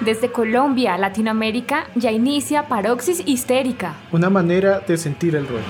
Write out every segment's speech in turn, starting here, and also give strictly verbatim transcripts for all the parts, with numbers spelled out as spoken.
Desde Colombia, Latinoamérica, ya inicia Paroxis Histérica. Una manera de sentir el ruido.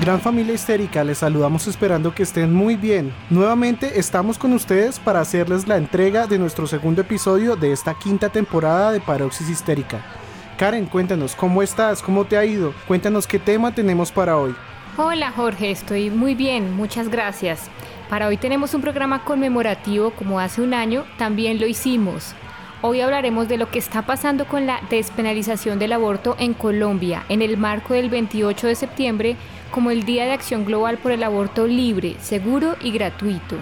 Gran familia histérica, les saludamos esperando que estén muy bien. Nuevamente estamos con ustedes para hacerles la entrega de nuestro segundo episodio de esta quinta temporada de Paroxis Histérica. Karen, cuéntanos, ¿cómo estás? ¿Cómo te ha ido? Cuéntanos qué tema tenemos para hoy. Hola Jorge, estoy muy bien, muchas gracias. Para hoy tenemos un programa conmemorativo, como hace un año también lo hicimos. Hoy hablaremos de lo que está pasando con la despenalización del aborto en Colombia en el marco del veintiocho de septiembre como el Día de Acción Global por el Aborto Libre, Seguro y Gratuito.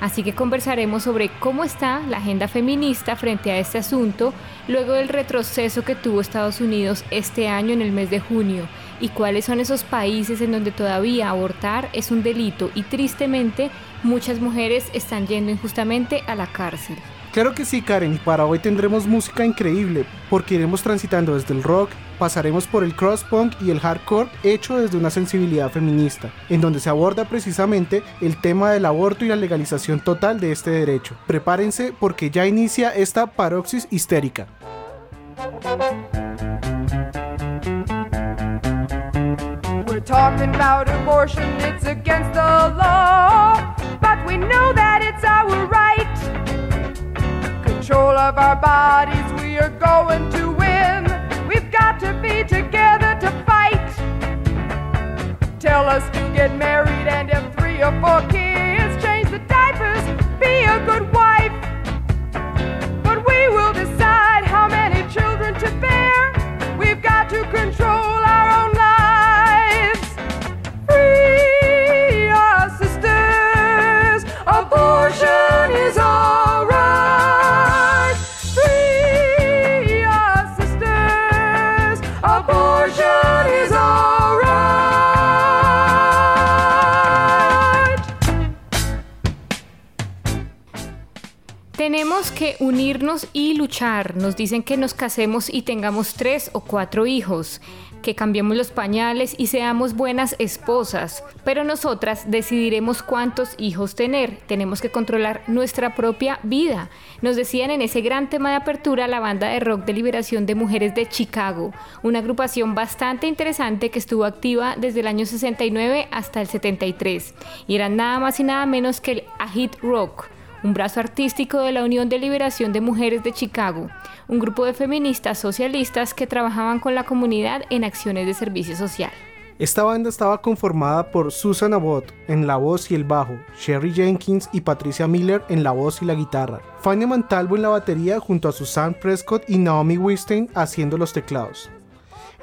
Así que conversaremos sobre cómo está la agenda feminista frente a este asunto luego del retroceso que tuvo Estados Unidos este año en el mes de junio y cuáles son esos países en donde todavía abortar es un delito y tristemente muchas mujeres están yendo injustamente a la cárcel. Claro que sí, Karen, para hoy tendremos música increíble, porque iremos transitando desde el rock, pasaremos por el crosspunk y el hardcore hecho desde una sensibilidad feminista, en donde se aborda precisamente el tema del aborto y la legalización total de este derecho. Prepárense porque ya inicia esta Paroxis Histérica. We're talking about abortion, it's against the law, but we know that it's our right. Control of our bodies, we are going to win. We've got to be together to fight. Tell us to get married and have three or four kids. Change the diapers, be a good wife. But we will decide how many children to bear. We've got to control our own lives. Free our sisters, abortion is all right. Tenemos que unirnos y luchar. Nos dicen que nos casemos y tengamos tres o cuatro hijos, que cambiemos los pañales y seamos buenas esposas. Pero nosotras decidiremos cuántos hijos tener. Tenemos que controlar nuestra propia vida. Nos decían en ese gran tema de apertura la banda de rock de liberación de mujeres de Chicago, una agrupación bastante interesante que estuvo activa desde el año sesenta y nueve hasta el setenta y tres. Y eran nada más y nada menos que el Agit Rock, un brazo artístico de la Unión de Liberación de Mujeres de Chicago, un grupo de feministas socialistas que trabajaban con la comunidad en acciones de servicio social. Esta banda estaba conformada por Susan Abbott en la voz y el bajo, Sherry Jenkins y Patricia Miller en la voz y la guitarra, Fania Mantalvo en la batería junto a Suzanne Prescott y Naomi Weinstein haciendo los teclados.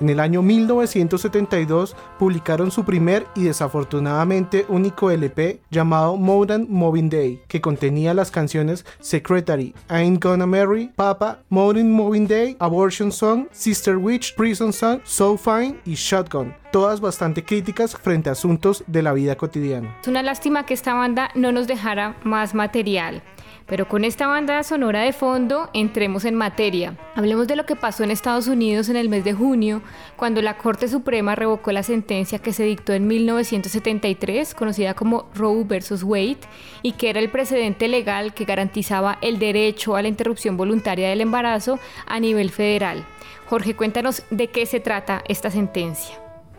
En el año mil novecientos setenta y dos publicaron su primer y desafortunadamente único L P llamado Modern Moving Day, que contenía las canciones Secretary, Ain't Gonna Marry, Papa, Modern Moving Day, Abortion Song, Sister Witch, Prison Song, So Fine y Shotgun, todas bastante críticas frente a asuntos de la vida cotidiana. Es una lástima que esta banda no nos dejara más material. Pero con esta banda sonora de fondo, entremos en materia. Hablemos de lo que pasó en Estados Unidos en el mes de junio, cuando la Corte Suprema revocó la sentencia que se dictó en mil novecientos setenta y tres, conocida como Roe versus. Wade, y que era el precedente legal que garantizaba el derecho a la interrupción voluntaria del embarazo a nivel federal. Jorge, cuéntanos de qué se trata esta sentencia.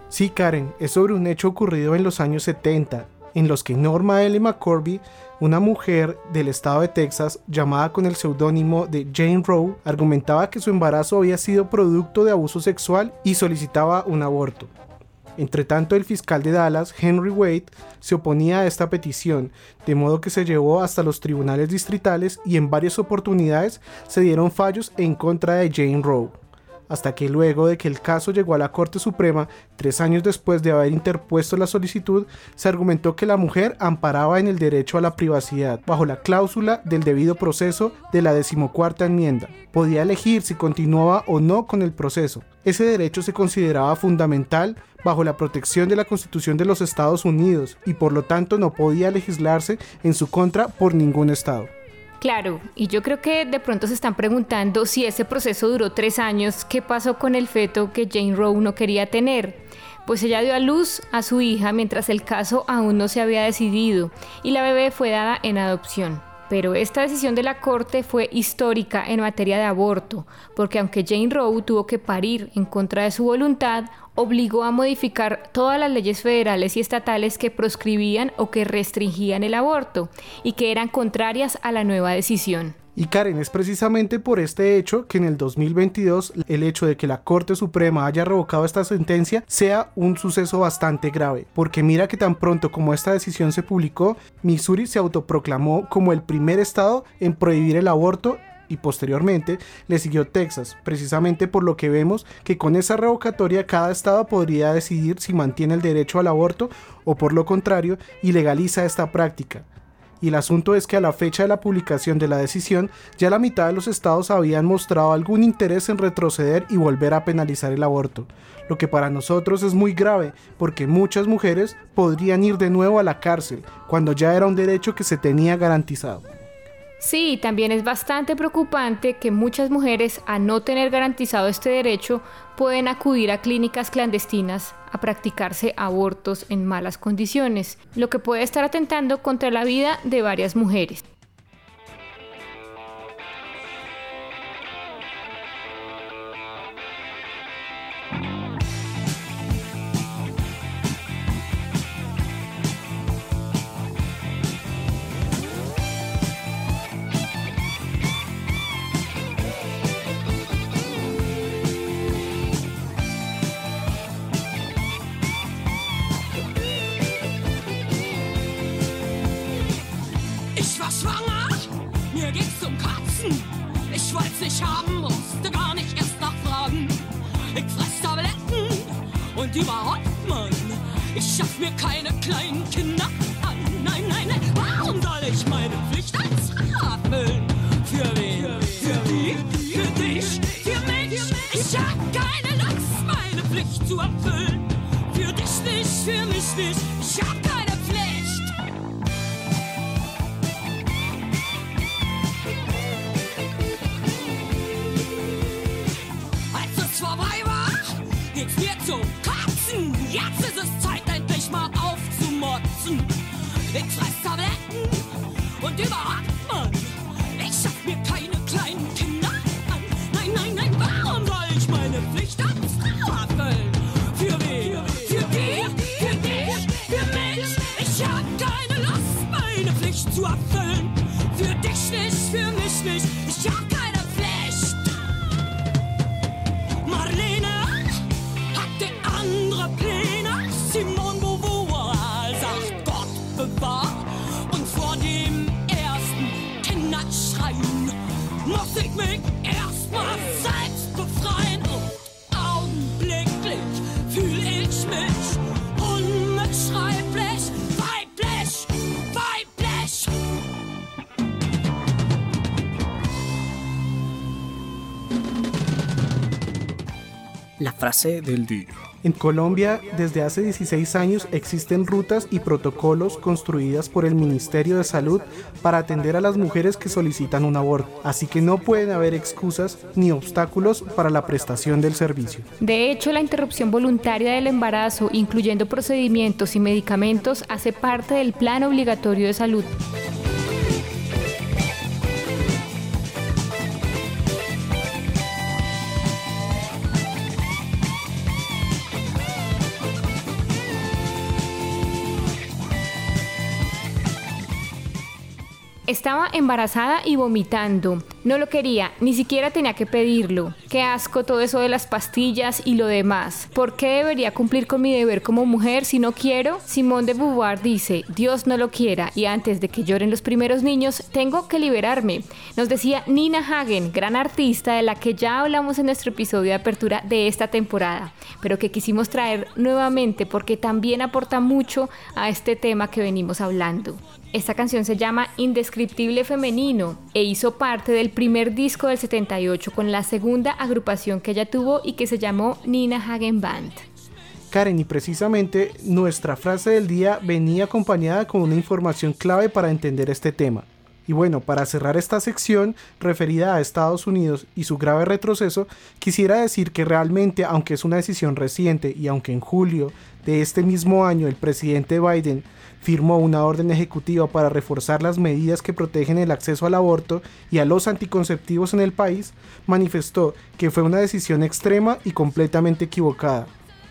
Sí, Karen, es sobre un hecho ocurrido en los años setenta, en los que Norma L. McCorvey, una mujer del estado de Texas llamada con el seudónimo de Jane Roe, argumentaba que su embarazo había sido producto de abuso sexual y solicitaba un aborto. Entre tanto, el fiscal de Dallas, Henry Wade, se oponía a esta petición, de modo que se llevó hasta los tribunales distritales y en varias oportunidades se dieron fallos en contra de Jane Roe. hasta que luego de que el caso llegó a la Corte Suprema, tres años después de haber interpuesto la solicitud, se argumentó que la mujer amparaba en el derecho a la privacidad, bajo la cláusula del debido proceso de la decimocuarta enmienda. Podía elegir si continuaba o no con el proceso. Ese derecho se consideraba fundamental bajo la protección de la Constitución de los Estados Unidos y por lo tanto no podía legislarse en su contra por ningún estado. Claro, y yo creo que de pronto se están preguntando si ese proceso duró tres años, ¿qué pasó con el feto que Jane Roe no quería tener? Pues ella dio a luz a su hija mientras el caso aún no se había decidido y la bebé fue dada en adopción. Pero esta decisión de la Corte fue histórica en materia de aborto, porque aunque Jane Roe tuvo que parir en contra de su voluntad, obligó a modificar todas las leyes federales y estatales que proscribían o que restringían el aborto y que eran contrarias a la nueva decisión. Y Karen, es precisamente por este hecho que en el dos mil veintidós el hecho de que la Corte Suprema haya revocado esta sentencia sea un suceso bastante grave, porque mira que tan pronto como esta decisión se publicó, Missouri se autoproclamó como el primer estado en prohibir el aborto y posteriormente le siguió Texas, precisamente por lo que vemos que con esa revocatoria cada estado podría decidir si mantiene el derecho al aborto o por lo contrario ilegaliza esta práctica. Y el asunto es que a la fecha de la publicación de la decisión, ya la mitad de los estados habían mostrado algún interés en retroceder y volver a penalizar el aborto, lo que para nosotros es muy grave porque muchas mujeres podrían ir de nuevo a la cárcel cuando ya era un derecho que se tenía garantizado. Sí, también es bastante preocupante que muchas mujeres, al no tener garantizado este derecho, pueden acudir a clínicas clandestinas a practicarse abortos en malas condiciones, lo que puede estar atentando contra la vida de varias mujeres. La frase del día. En Colombia, desde hace dieciséis años existen rutas y protocolos construidas por el Ministerio de Salud para atender a las mujeres que solicitan un aborto, así que no pueden haber excusas ni obstáculos para la prestación del servicio. De hecho, la interrupción voluntaria del embarazo, incluyendo procedimientos y medicamentos, hace parte del Plan Obligatorio de Salud. Estaba embarazada y vomitando. No lo quería, ni siquiera tenía que pedirlo. Qué asco todo eso de las pastillas y lo demás. ¿Por qué debería cumplir con mi deber como mujer si no quiero? Simone de Beauvoir dice, Dios no lo quiera, y antes de que lloren los primeros niños, tengo que liberarme. Nos decía Nina Hagen, gran artista de la que ya hablamos en nuestro episodio de apertura de esta temporada, pero que quisimos traer nuevamente porque también aporta mucho a este tema que venimos hablando. Esta canción se llama Indescriptible Femenino e hizo parte del primer disco del setenta y ocho con la segunda agrupación que ella tuvo y que se llamó Nina Hagen Band. Karen, y precisamente nuestra frase del día venía acompañada con una información clave para entender este tema. Y bueno, para cerrar esta sección referida a Estados Unidos y su grave retroceso, quisiera decir que realmente, aunque es una decisión reciente y aunque en julio de este mismo año el presidente Biden firmó una orden ejecutiva para reforzar las medidas que protegen el acceso al aborto y a los anticonceptivos en el país, manifestó que fue una decisión extrema y completamente equivocada.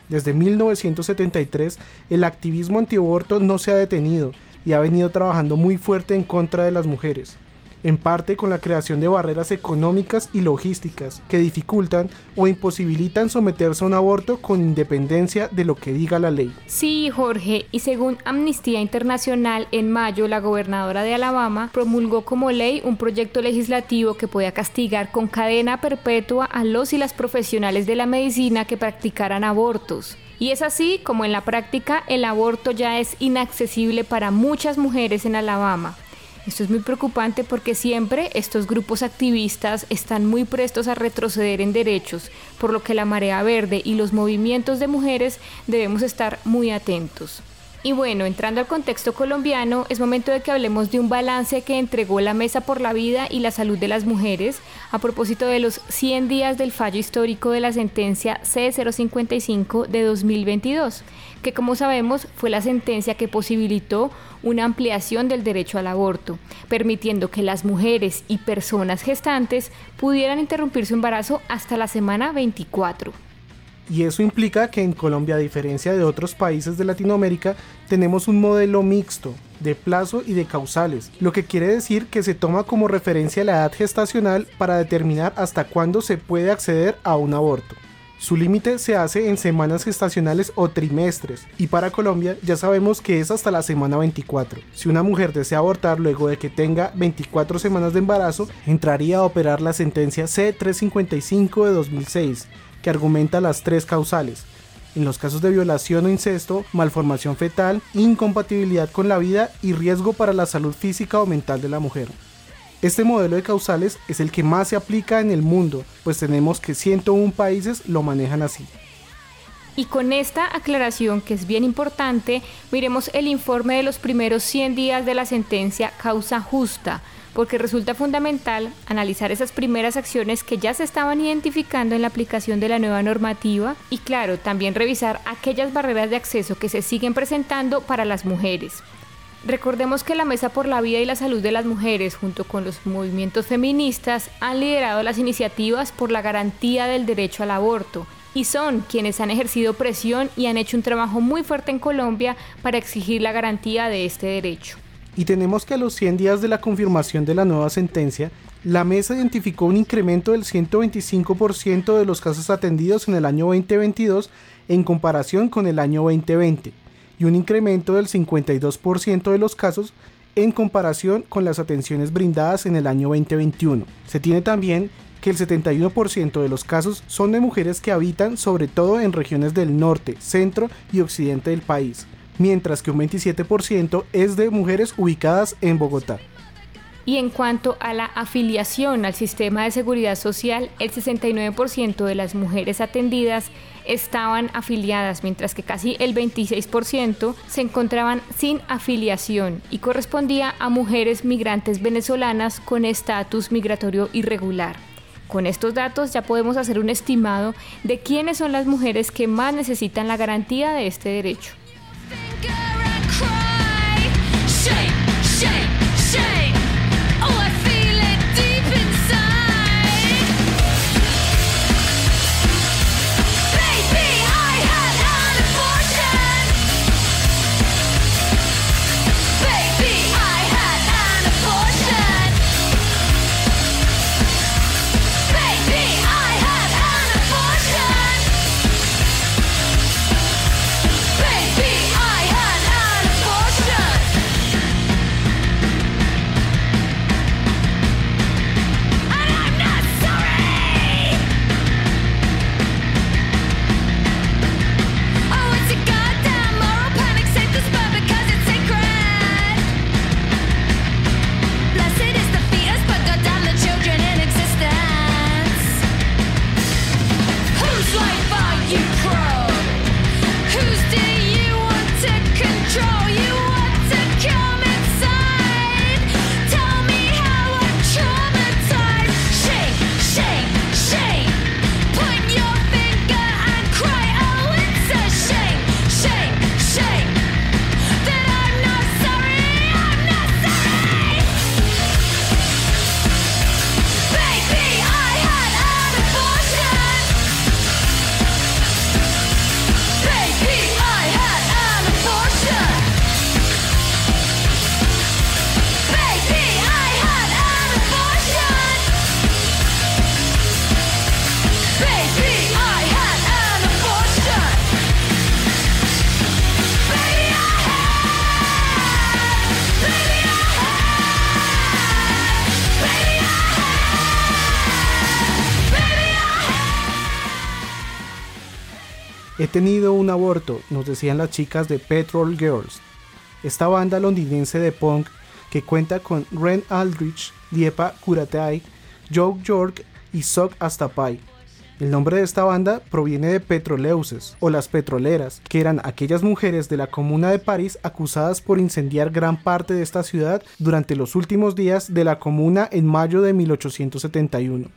Desde mil novecientos setenta y tres, el activismo antiaborto no se ha detenido y ha venido trabajando muy fuerte en contra de las mujeres, en parte con la creación de barreras económicas y logísticas que dificultan o imposibilitan someterse a un aborto con independencia de lo que diga la ley. Sí, Jorge, y según Amnistía Internacional, en mayo la gobernadora de Alabama promulgó como ley un proyecto legislativo que podía castigar con cadena perpetua a los y las profesionales de la medicina que practicaran abortos. Y es así como en la práctica el aborto ya es inaccesible para muchas mujeres en Alabama. Esto es muy preocupante porque siempre estos grupos activistas están muy prestos a retroceder en derechos, por lo que la Marea Verde y los movimientos de mujeres debemos estar muy atentos. Y bueno, entrando al contexto colombiano, es momento de que hablemos de un balance que entregó la Mesa por la Vida y la Salud de las Mujeres a propósito de los cien días del fallo histórico de la sentencia C cero cincuenta y cinco de dos mil veintidós, que como sabemos fue la sentencia que posibilitó una ampliación del derecho al aborto, permitiendo que las mujeres y personas gestantes pudieran interrumpir su embarazo hasta la semana veinticuatro. Y eso implica que en Colombia, a diferencia de otros países de Latinoamérica, tenemos un modelo mixto de plazo y de causales, lo que quiere decir que se toma como referencia la edad gestacional para determinar hasta cuándo se puede acceder a un aborto. Su límite se hace en semanas gestacionales o trimestres, y para Colombia ya sabemos que es hasta la semana veinticuatro. Si una mujer desea abortar luego de que tenga veinticuatro semanas de embarazo, entraría a operar la sentencia C trescientos cincuenta y cinco de dos mil seis, que argumenta las tres causales, en los casos de violación o incesto, malformación fetal, incompatibilidad con la vida y riesgo para la salud física o mental de la mujer. Este modelo de causales es el que más se aplica en el mundo, pues tenemos que ciento uno países lo manejan así. Y con esta aclaración, que es bien importante, miremos el informe de los primeros cien días de la sentencia Causa Justa, porque resulta fundamental analizar esas primeras acciones que ya se estaban identificando en la aplicación de la nueva normativa y, claro, también revisar aquellas barreras de acceso que se siguen presentando para las mujeres. Recordemos que la Mesa por la Vida y la Salud de las Mujeres, junto con los movimientos feministas, han liderado las iniciativas por la garantía del derecho al aborto, y son quienes han ejercido presión y han hecho un trabajo muy fuerte en Colombia para exigir la garantía de este derecho. Y tenemos que a los cien días de la confirmación de la nueva sentencia, la Mesa identificó un incremento del ciento veinticinco por ciento de los casos atendidos en el año veinte veintidós en comparación con el año veinte veinte, y un incremento del cincuenta y dos por ciento de los casos en comparación con las atenciones brindadas en el año veinte veintiuno. Se tiene también que el setenta y uno por ciento de los casos son de mujeres que habitan sobre todo en regiones del norte, centro y occidente del país, mientras que un veintisiete por ciento es de mujeres ubicadas en Bogotá. Y en cuanto a la afiliación al sistema de seguridad social, el sesenta y nueve por ciento de las mujeres atendidas estaban afiliadas, mientras que casi el veintiséis por ciento se encontraban sin afiliación y correspondía a mujeres migrantes venezolanas con estatus migratorio irregular. Con estos datos ya podemos hacer un estimado de quiénes son las mujeres que más necesitan la garantía de este derecho. He tenido un aborto, nos decían las chicas de Petrol Girls, esta banda londinense de punk que cuenta con Ren Aldrich, Diepa Kuratei, Joe York y Sok Astapai. El nombre de esta banda proviene de Petroleuses, o las petroleras, que eran aquellas mujeres de la comuna de París acusadas por incendiar gran parte de esta ciudad durante los últimos días de la comuna en mayo de mil ochocientos setenta y uno.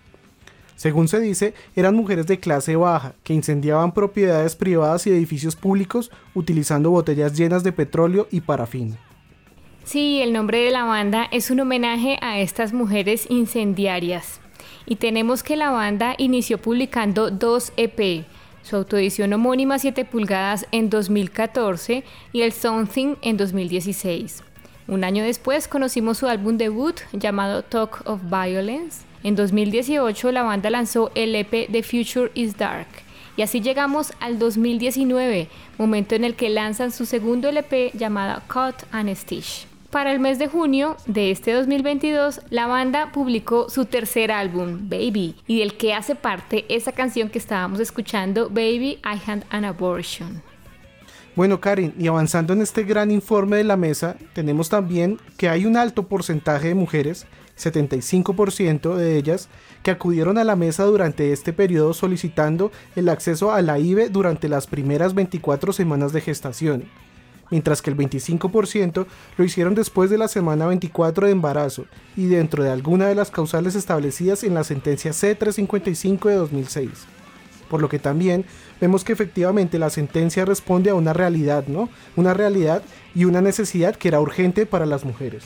Según se dice, eran mujeres de clase baja que incendiaban propiedades privadas y edificios públicos utilizando botellas llenas de petróleo y parafina. Sí, el nombre de la banda es un homenaje a estas mujeres incendiarias. Y tenemos que la banda inició publicando dos E P, su autoedición homónima siete pulgadas en dos mil catorce y el Something en dos mil dieciséis. Un año después conocimos su álbum debut llamado Talk of Violence. En dos mil dieciocho la banda lanzó el E P The Future is Dark. Y así llegamos al dos mil diecinueve, momento en el que lanzan su segundo L P llamado Cut and Stitch. Para el mes de junio de este dos mil veintidós, la banda publicó su tercer álbum, Baby, y del que hace parte esa canción que estábamos escuchando, Baby, I Had an Abortion. Bueno, Karen, y avanzando en este gran informe de la mesa, tenemos también que hay un alto porcentaje de mujeres, setenta y cinco por ciento de ellas, que acudieron a la mesa durante este periodo solicitando el acceso a la I V E durante las primeras veinticuatro semanas de gestación, mientras que el veinticinco por ciento lo hicieron después de la semana veinticuatro de embarazo y dentro de alguna de las causales establecidas en la sentencia C trescientos cincuenta y cinco de dos mil seis. Por lo que también vemos que efectivamente la sentencia responde a una realidad, ¿no? Una realidad y una necesidad que era urgente para las mujeres.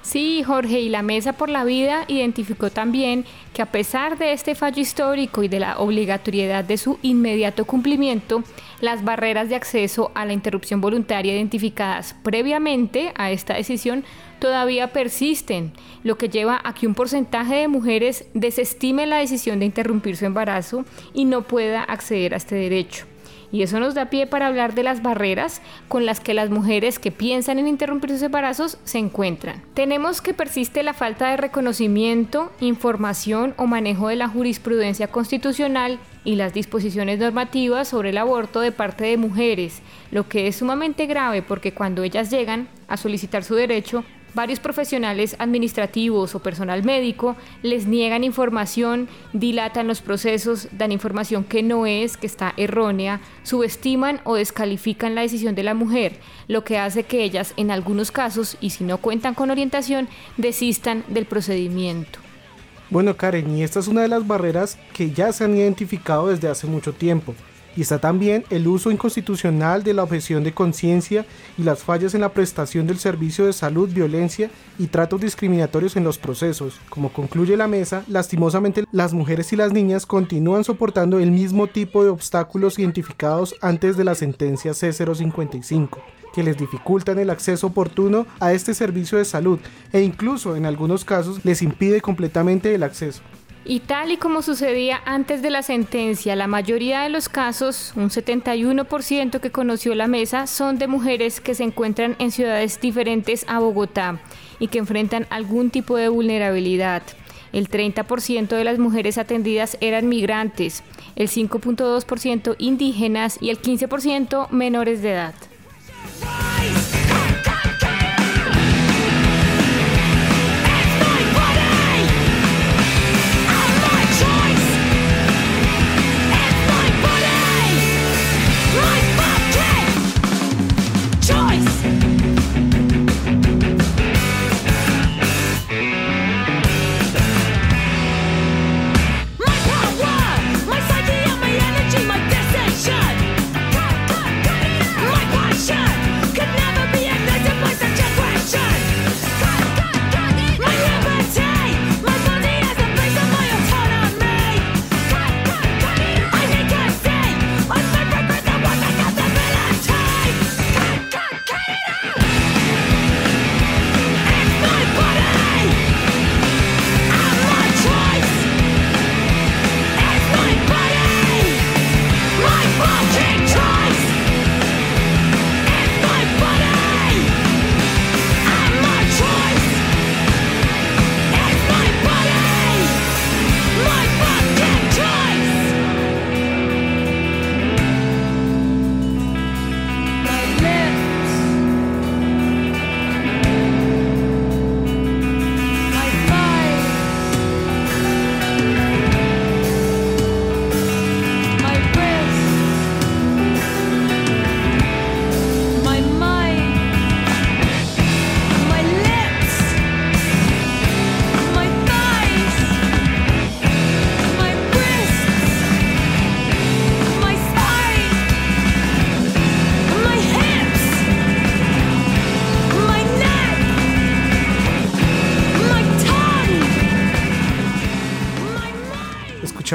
Sí, Jorge, y la Mesa por la Vida identificó también que a pesar de este fallo histórico y de la obligatoriedad de su inmediato cumplimiento, las barreras de acceso a la interrupción voluntaria identificadas previamente a esta decisión todavía persisten, lo que lleva a que un porcentaje de mujeres desestime la decisión de interrumpir su embarazo y no pueda acceder a este derecho. Y eso nos da pie para hablar de las barreras con las que las mujeres que piensan en interrumpir sus embarazos se encuentran. Tenemos que persiste la falta de reconocimiento, información o manejo de la jurisprudencia constitucional y las disposiciones normativas sobre el aborto de parte de mujeres, lo que es sumamente grave porque cuando ellas llegan a solicitar su derecho, varios profesionales administrativos o personal médico les niegan información, dilatan los procesos, dan información que no es, que está errónea, subestiman o descalifican la decisión de la mujer, lo que hace que ellas, en algunos casos, y si no cuentan con orientación, desistan del procedimiento. Bueno, Karen, y esta es una de las barreras que ya se han identificado desde hace mucho tiempo. Y está también el uso inconstitucional de la objeción de conciencia y las fallas en la prestación del servicio de salud, violencia y tratos discriminatorios en los procesos. Como concluye la mesa, lastimosamente las mujeres y las niñas continúan soportando el mismo tipo de obstáculos identificados antes de la sentencia C cero cincuenta y cinco, que les dificultan el acceso oportuno a este servicio de salud e incluso en algunos casos les impide completamente el acceso. Y tal y como sucedía antes de la sentencia, la mayoría de los casos, un setenta y uno por ciento que conoció la mesa, son de mujeres que se encuentran en ciudades diferentes a Bogotá y que enfrentan algún tipo de vulnerabilidad. El treinta por ciento de las mujeres atendidas eran migrantes, el cinco punto dos por ciento indígenas y el quince por ciento menores de edad. Like what?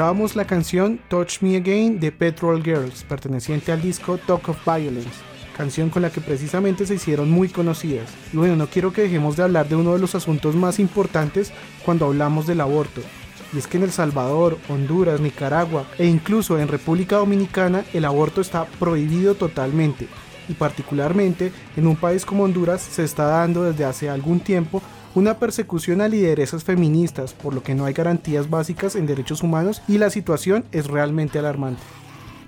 escuchábamos la canción Touch Me Again de Petrol Girls, perteneciente al disco Talk of Violence, canción con la que precisamente se hicieron muy conocidas. Y bueno, no quiero que dejemos de hablar de uno de los asuntos más importantes cuando hablamos del aborto. Y es que en El Salvador, Honduras, Nicaragua e incluso en República Dominicana el aborto está prohibido totalmente. Y particularmente en un país como Honduras se está dando desde hace algún tiempo una persecución a lideresas feministas, por lo que no hay garantías básicas en derechos humanos y la situación es realmente alarmante.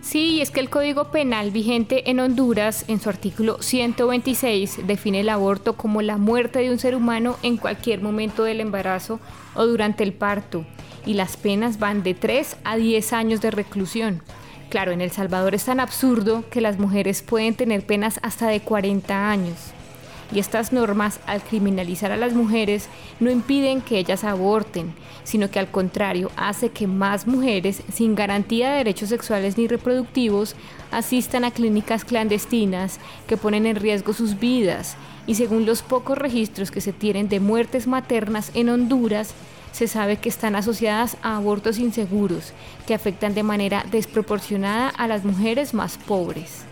Sí, y es que el Código Penal vigente en Honduras, en su artículo ciento veintiséis, define el aborto como la muerte de un ser humano en cualquier momento del embarazo o durante el parto, y las penas van de tres a diez años de reclusión. Claro, en El Salvador es tan absurdo que las mujeres pueden tener penas hasta de cuarenta años. Y estas normas, al criminalizar a las mujeres, no impiden que ellas aborten, sino que al contrario hace que más mujeres sin garantía de derechos sexuales ni reproductivos asistan a clínicas clandestinas que ponen en riesgo sus vidas. Y según los pocos registros que se tienen de muertes maternas en Honduras, se sabe que están asociadas a abortos inseguros que afectan de manera desproporcionada a las mujeres más pobres.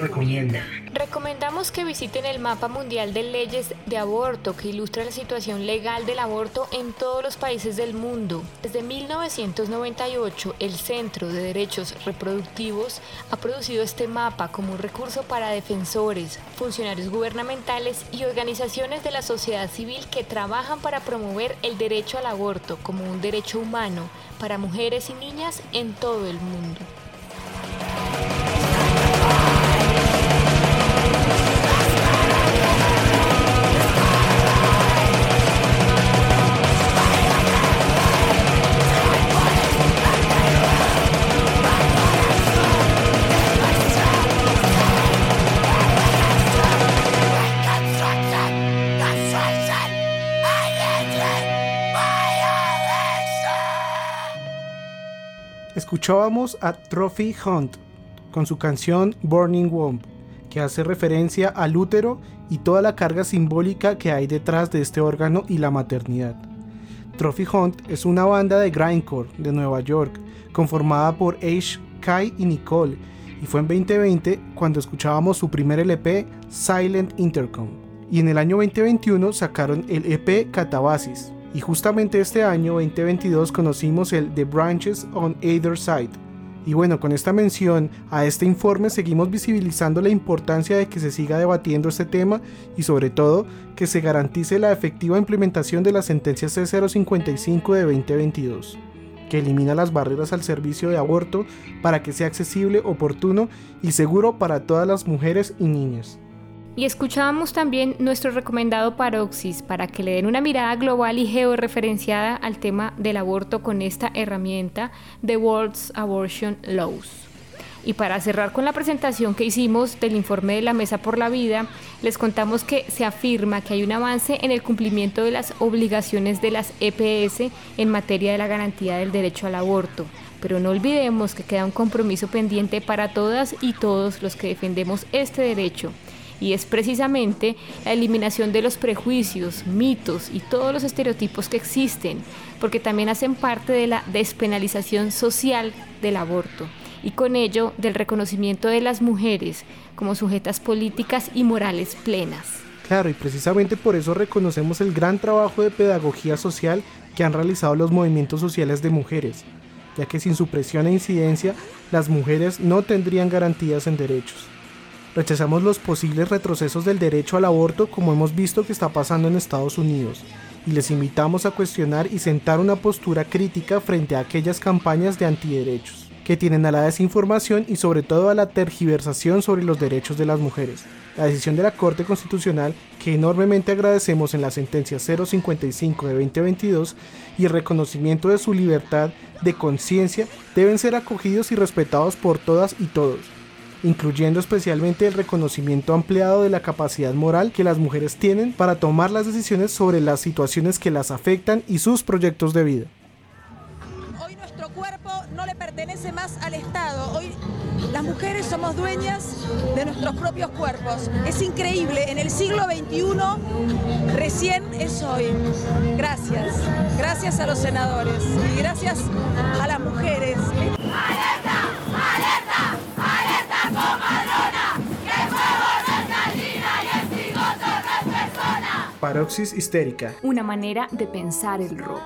Recomienda. Recomendamos que visiten el mapa mundial de leyes de aborto que ilustra la situación legal del aborto en todos los países del mundo. Desde mil novecientos noventa y ocho, el Centro de Derechos Reproductivos ha producido este mapa como un recurso para defensores, funcionarios gubernamentales y organizaciones de la sociedad civil que trabajan para promover el derecho al aborto como un derecho humano para mujeres y niñas en todo el mundo. Escuchábamos a Trophy Hunt con su canción Burning Womb, que hace referencia al útero y toda la carga simbólica que hay detrás de este órgano y la maternidad. Trophy Hunt es una banda de grindcore de Nueva York, conformada por Ash, Kai y Nicole, y fue en veinte veinte cuando escuchábamos su primer L P, Silent Intercom, y en el año veinte veintiuno sacaron el E P Catabasis. Y justamente este año veinte veintidós conocimos el The Branches on Either Side. Y bueno, con esta mención a este informe seguimos visibilizando la importancia de que se siga debatiendo este tema y sobre todo que se garantice la efectiva implementación de la sentencia C cero cincuenta y cinco de veinte veintidós, que elimina las barreras al servicio de aborto para que sea accesible, oportuno y seguro para todas las mujeres y niñas. Y escuchábamos también nuestro recomendado Paroxis para que le den una mirada global y georreferenciada al tema del aborto con esta herramienta The World's Abortion Laws. Y para cerrar con la presentación que hicimos del informe de la Mesa por la Vida, les contamos que se afirma que hay un avance en el cumplimiento de las obligaciones de las E P S en materia de la garantía del derecho al aborto. Pero no olvidemos que queda un compromiso pendiente para todas y todos los que defendemos este derecho. y es precisamente la eliminación de los prejuicios, mitos y todos los estereotipos que existen, porque también hacen parte de la despenalización social del aborto y con ello del reconocimiento de las mujeres como sujetas políticas y morales plenas. Claro, y precisamente por eso reconocemos el gran trabajo de pedagogía social que han realizado los movimientos sociales de mujeres, ya que sin su presión e incidencia, las mujeres no tendrían garantías en derechos. Rechazamos los posibles retrocesos del derecho al aborto como hemos visto que está pasando en Estados Unidos, y les invitamos a cuestionar y sentar una postura crítica frente a aquellas campañas de antiderechos, que tienen a la desinformación y sobre todo a la tergiversación sobre los derechos de las mujeres. La decisión de la Corte Constitucional, que enormemente agradecemos en la Sentencia cero cincuenta y cinco de veinte veintidós, y el reconocimiento de su libertad de conciencia deben ser acogidos y respetados por todas y todos, incluyendo especialmente el reconocimiento ampliado de la capacidad moral que las mujeres tienen para tomar las decisiones sobre las situaciones que las afectan y sus proyectos de vida. Hoy nuestro cuerpo no le pertenece más al Estado. Hoy las mujeres somos dueñas de nuestros propios cuerpos. Es increíble, en el siglo veintiuno recién es hoy. Gracias, gracias a los senadores y gracias a las mujeres. ¡Alerta, alerta, alerta, comadrona! ¡Que fuego no es gallina y el cigoto no es persona! Paroxis Histérica. Una manera de pensar el rock.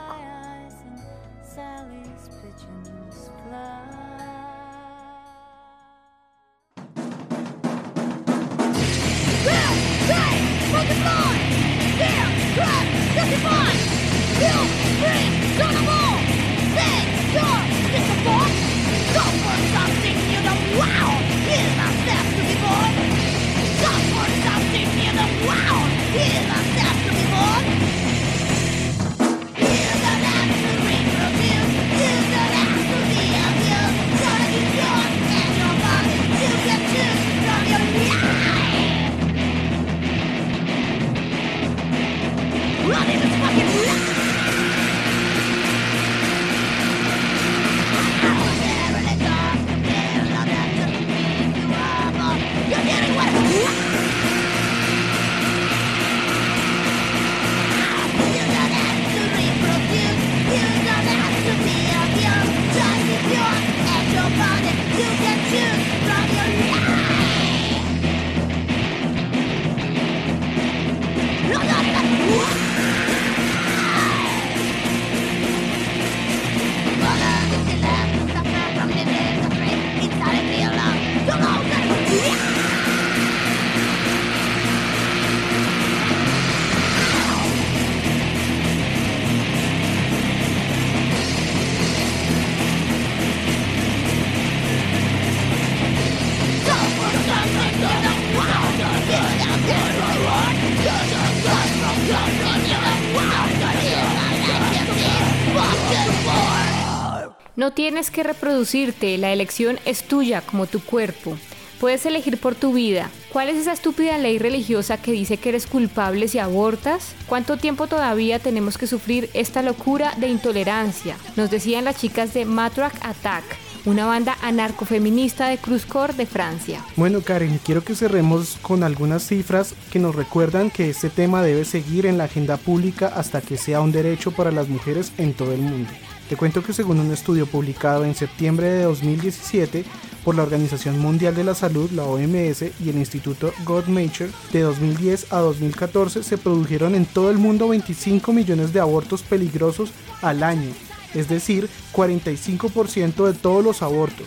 No tienes que reproducirte, la elección es tuya como tu cuerpo. Puedes elegir por tu vida. ¿Cuál es esa estúpida ley religiosa que dice que eres culpable si abortas? ¿Cuánto tiempo todavía tenemos que sufrir esta locura de intolerancia? Nos decían las chicas de Matraque Attack, una banda anarcofeminista de Cruzcourt de Francia. Bueno, Karen, quiero que cerremos con algunas cifras que nos recuerdan que este tema debe seguir en la agenda pública hasta que sea un derecho para las mujeres en todo el mundo. Te cuento que según un estudio publicado en septiembre de dos mil diecisiete por la Organización Mundial de la Salud, la O M S, y el Instituto Guttmacher, de dos mil diez a dos mil catorce se produjeron en todo el mundo veinticinco millones de abortos peligrosos al año, es decir, cuarenta y cinco por ciento de todos los abortos.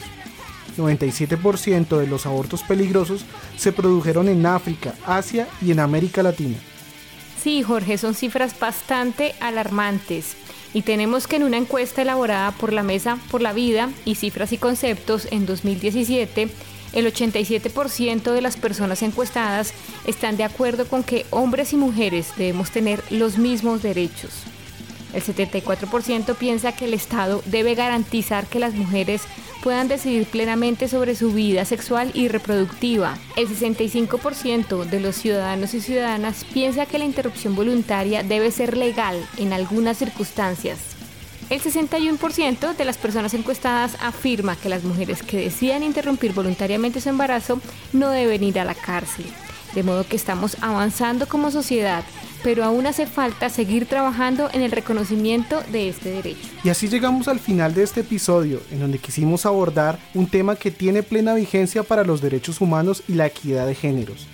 noventa y siete por ciento de los abortos peligrosos se produjeron en África, Asia y en América Latina. Sí, Jorge, son cifras bastante alarmantes. Y tenemos que en una encuesta elaborada por la Mesa por la Vida y Cifras y Conceptos en dos mil diecisiete, el ochenta y siete por ciento de las personas encuestadas están de acuerdo con que hombres y mujeres debemos tener los mismos derechos. El setenta y cuatro por ciento piensa que el Estado debe garantizar que las mujeres puedan decidir plenamente sobre su vida sexual y reproductiva. El sesenta y cinco por ciento de los ciudadanos y ciudadanas piensa que la interrupción voluntaria debe ser legal en algunas circunstancias. El sesenta y uno por ciento de las personas encuestadas afirma que las mujeres que decidan interrumpir voluntariamente su embarazo no deben ir a la cárcel. de modo que estamos avanzando como sociedad, pero aún hace falta seguir trabajando en el reconocimiento de este derecho. Y así llegamos al final de este episodio, en donde quisimos abordar un tema que tiene plena vigencia para los derechos humanos y la equidad de géneros.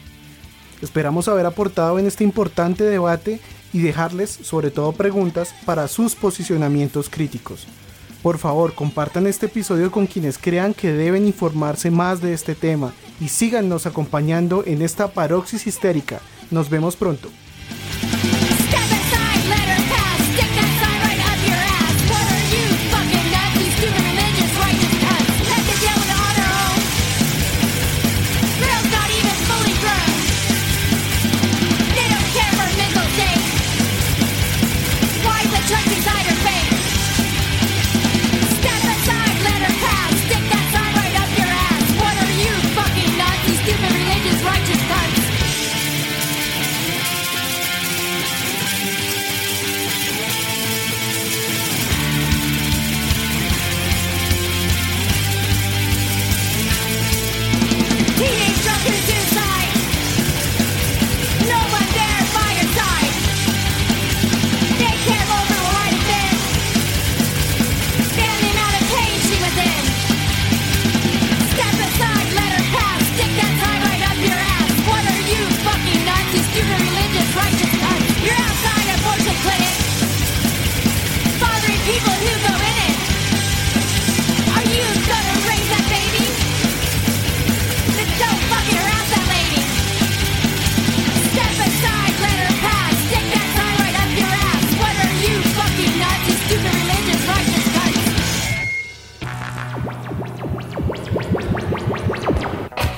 Esperamos haber aportado en este importante debate y dejarles, sobre todo, preguntas para sus posicionamientos críticos. Por favor, compartan este episodio con quienes crean que deben informarse más de este tema y síganos acompañando en esta paroxis histérica. Nos vemos pronto.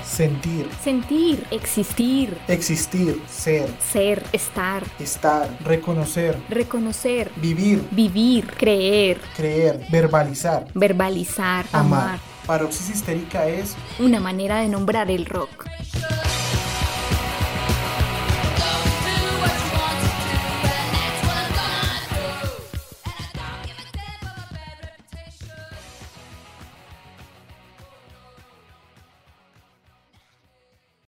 Sentir. Sentir. Existir. Existir. Ser. Ser. Estar. Estar. Reconocer. Reconocer. Vivir. Vivir. Creer. Creer. Verbalizar. Verbalizar. Amar. Amar. Paroxis histérica es una manera de nombrar el rock.